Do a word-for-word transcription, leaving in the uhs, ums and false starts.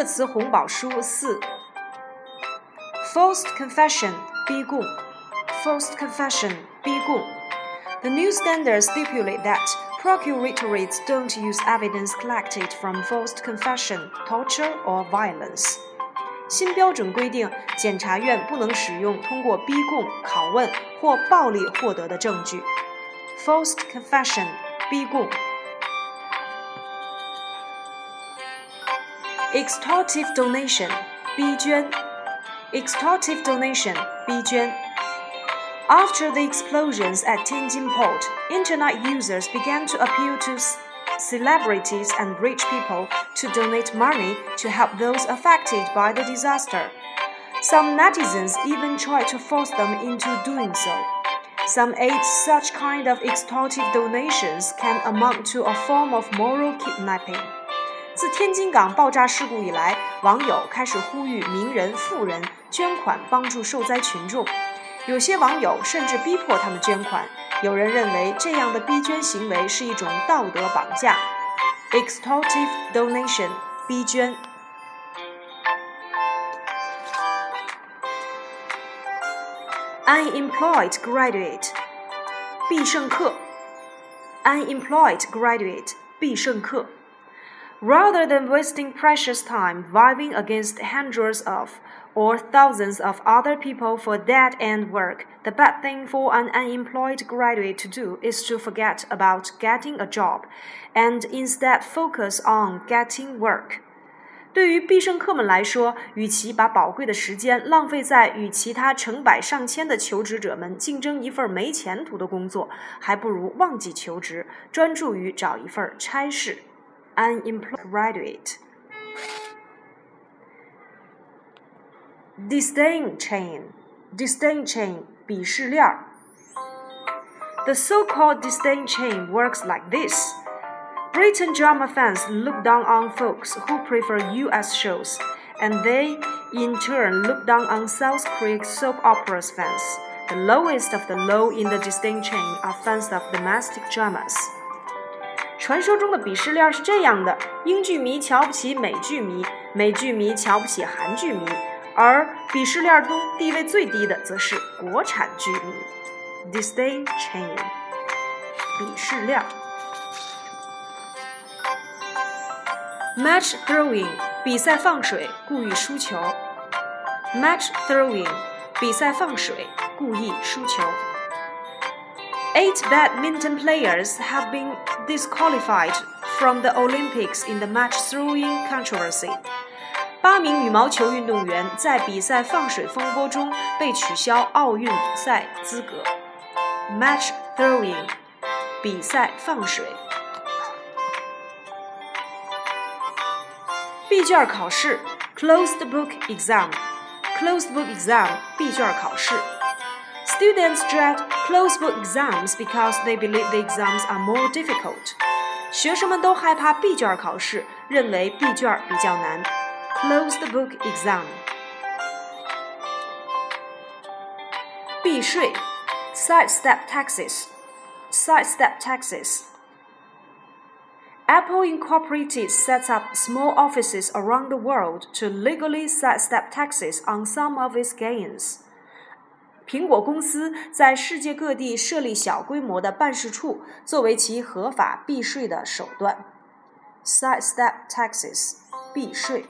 热词红宝书四 Forced confession 逼供 Forced confession 逼供 The new standards stipulate that procuratorates don't use evidence collected from forced confession, torture or violence. 新标准规定，检察院不能使用通过逼供、拷问或暴力获得的证据。Forced confession 逼供 Extortive donation 逼捐 Extortive donation 逼捐After the explosions at Tianjin Port, internet users began to appeal to celebrities and rich people to donate money to help those affected by the disaster. Some netizens even tried to force them into doing so. Some aid such kind of extortive donations can amount to a form of moral kidnapping. 自天津港爆炸事故以来，网友开始呼吁名人、富人捐款帮助受灾群众。有些网友甚至逼迫他们捐款，有人认为这样的逼捐行为是一种道德绑架。Extortive donation 逼捐。Unemployed graduate 必胜客 Unemployed graduate 必胜客 Rather than wasting precious time vying against hundreds of or thousands of other people for dead-end work, the bad thing for an unemployed graduate to do is to forget about getting a job, and instead focus on getting work. 对于必胜客们来说，与其把宝贵的时间浪费在与其他成百上千的求职者们竞争一份没前途的工作，还不如忘记求职，专注于找一份差事。Unemployed graduate.Disdain chain, disdain chain, 鄙视链 The so-called disdain chain works like this. Britain drama fans look down on folks who prefer U S shows, and they, in turn, look down on South Korean soap operas fans. The lowest of the low in the disdain chain are fans of domestic dramas.传说中的鄙视链是这样的：英剧迷瞧不起美剧迷，美剧迷瞧不起韩剧迷。而鄙视链中地位最低的则是国产剧迷 Disdain chain 鄙视链 Match throwing 比赛放水故意输球 Match throwing 比赛放水故意输球 Eight badminton players have been disqualified from the Olympics in the match throwing controversy八名羽毛球运动员在比赛放水风波中被取消奥运赛资格。Match throwing， 比赛放水。闭卷考试 ，closed book exam，closed book exam， 闭卷考试。Students dread closed book exams because they believe the exams are more difficult. 学生们都害怕闭卷考试，认为闭卷比较难。Closed book exam 避税 Sidestep taxes Sidestep taxes Apple Incorporated sets up small offices around the world to legally sidestep taxes on some of its gains 苹果公司在世界各地设立小规模的办事处作为其合法避税的手段 Sidestep taxes 避税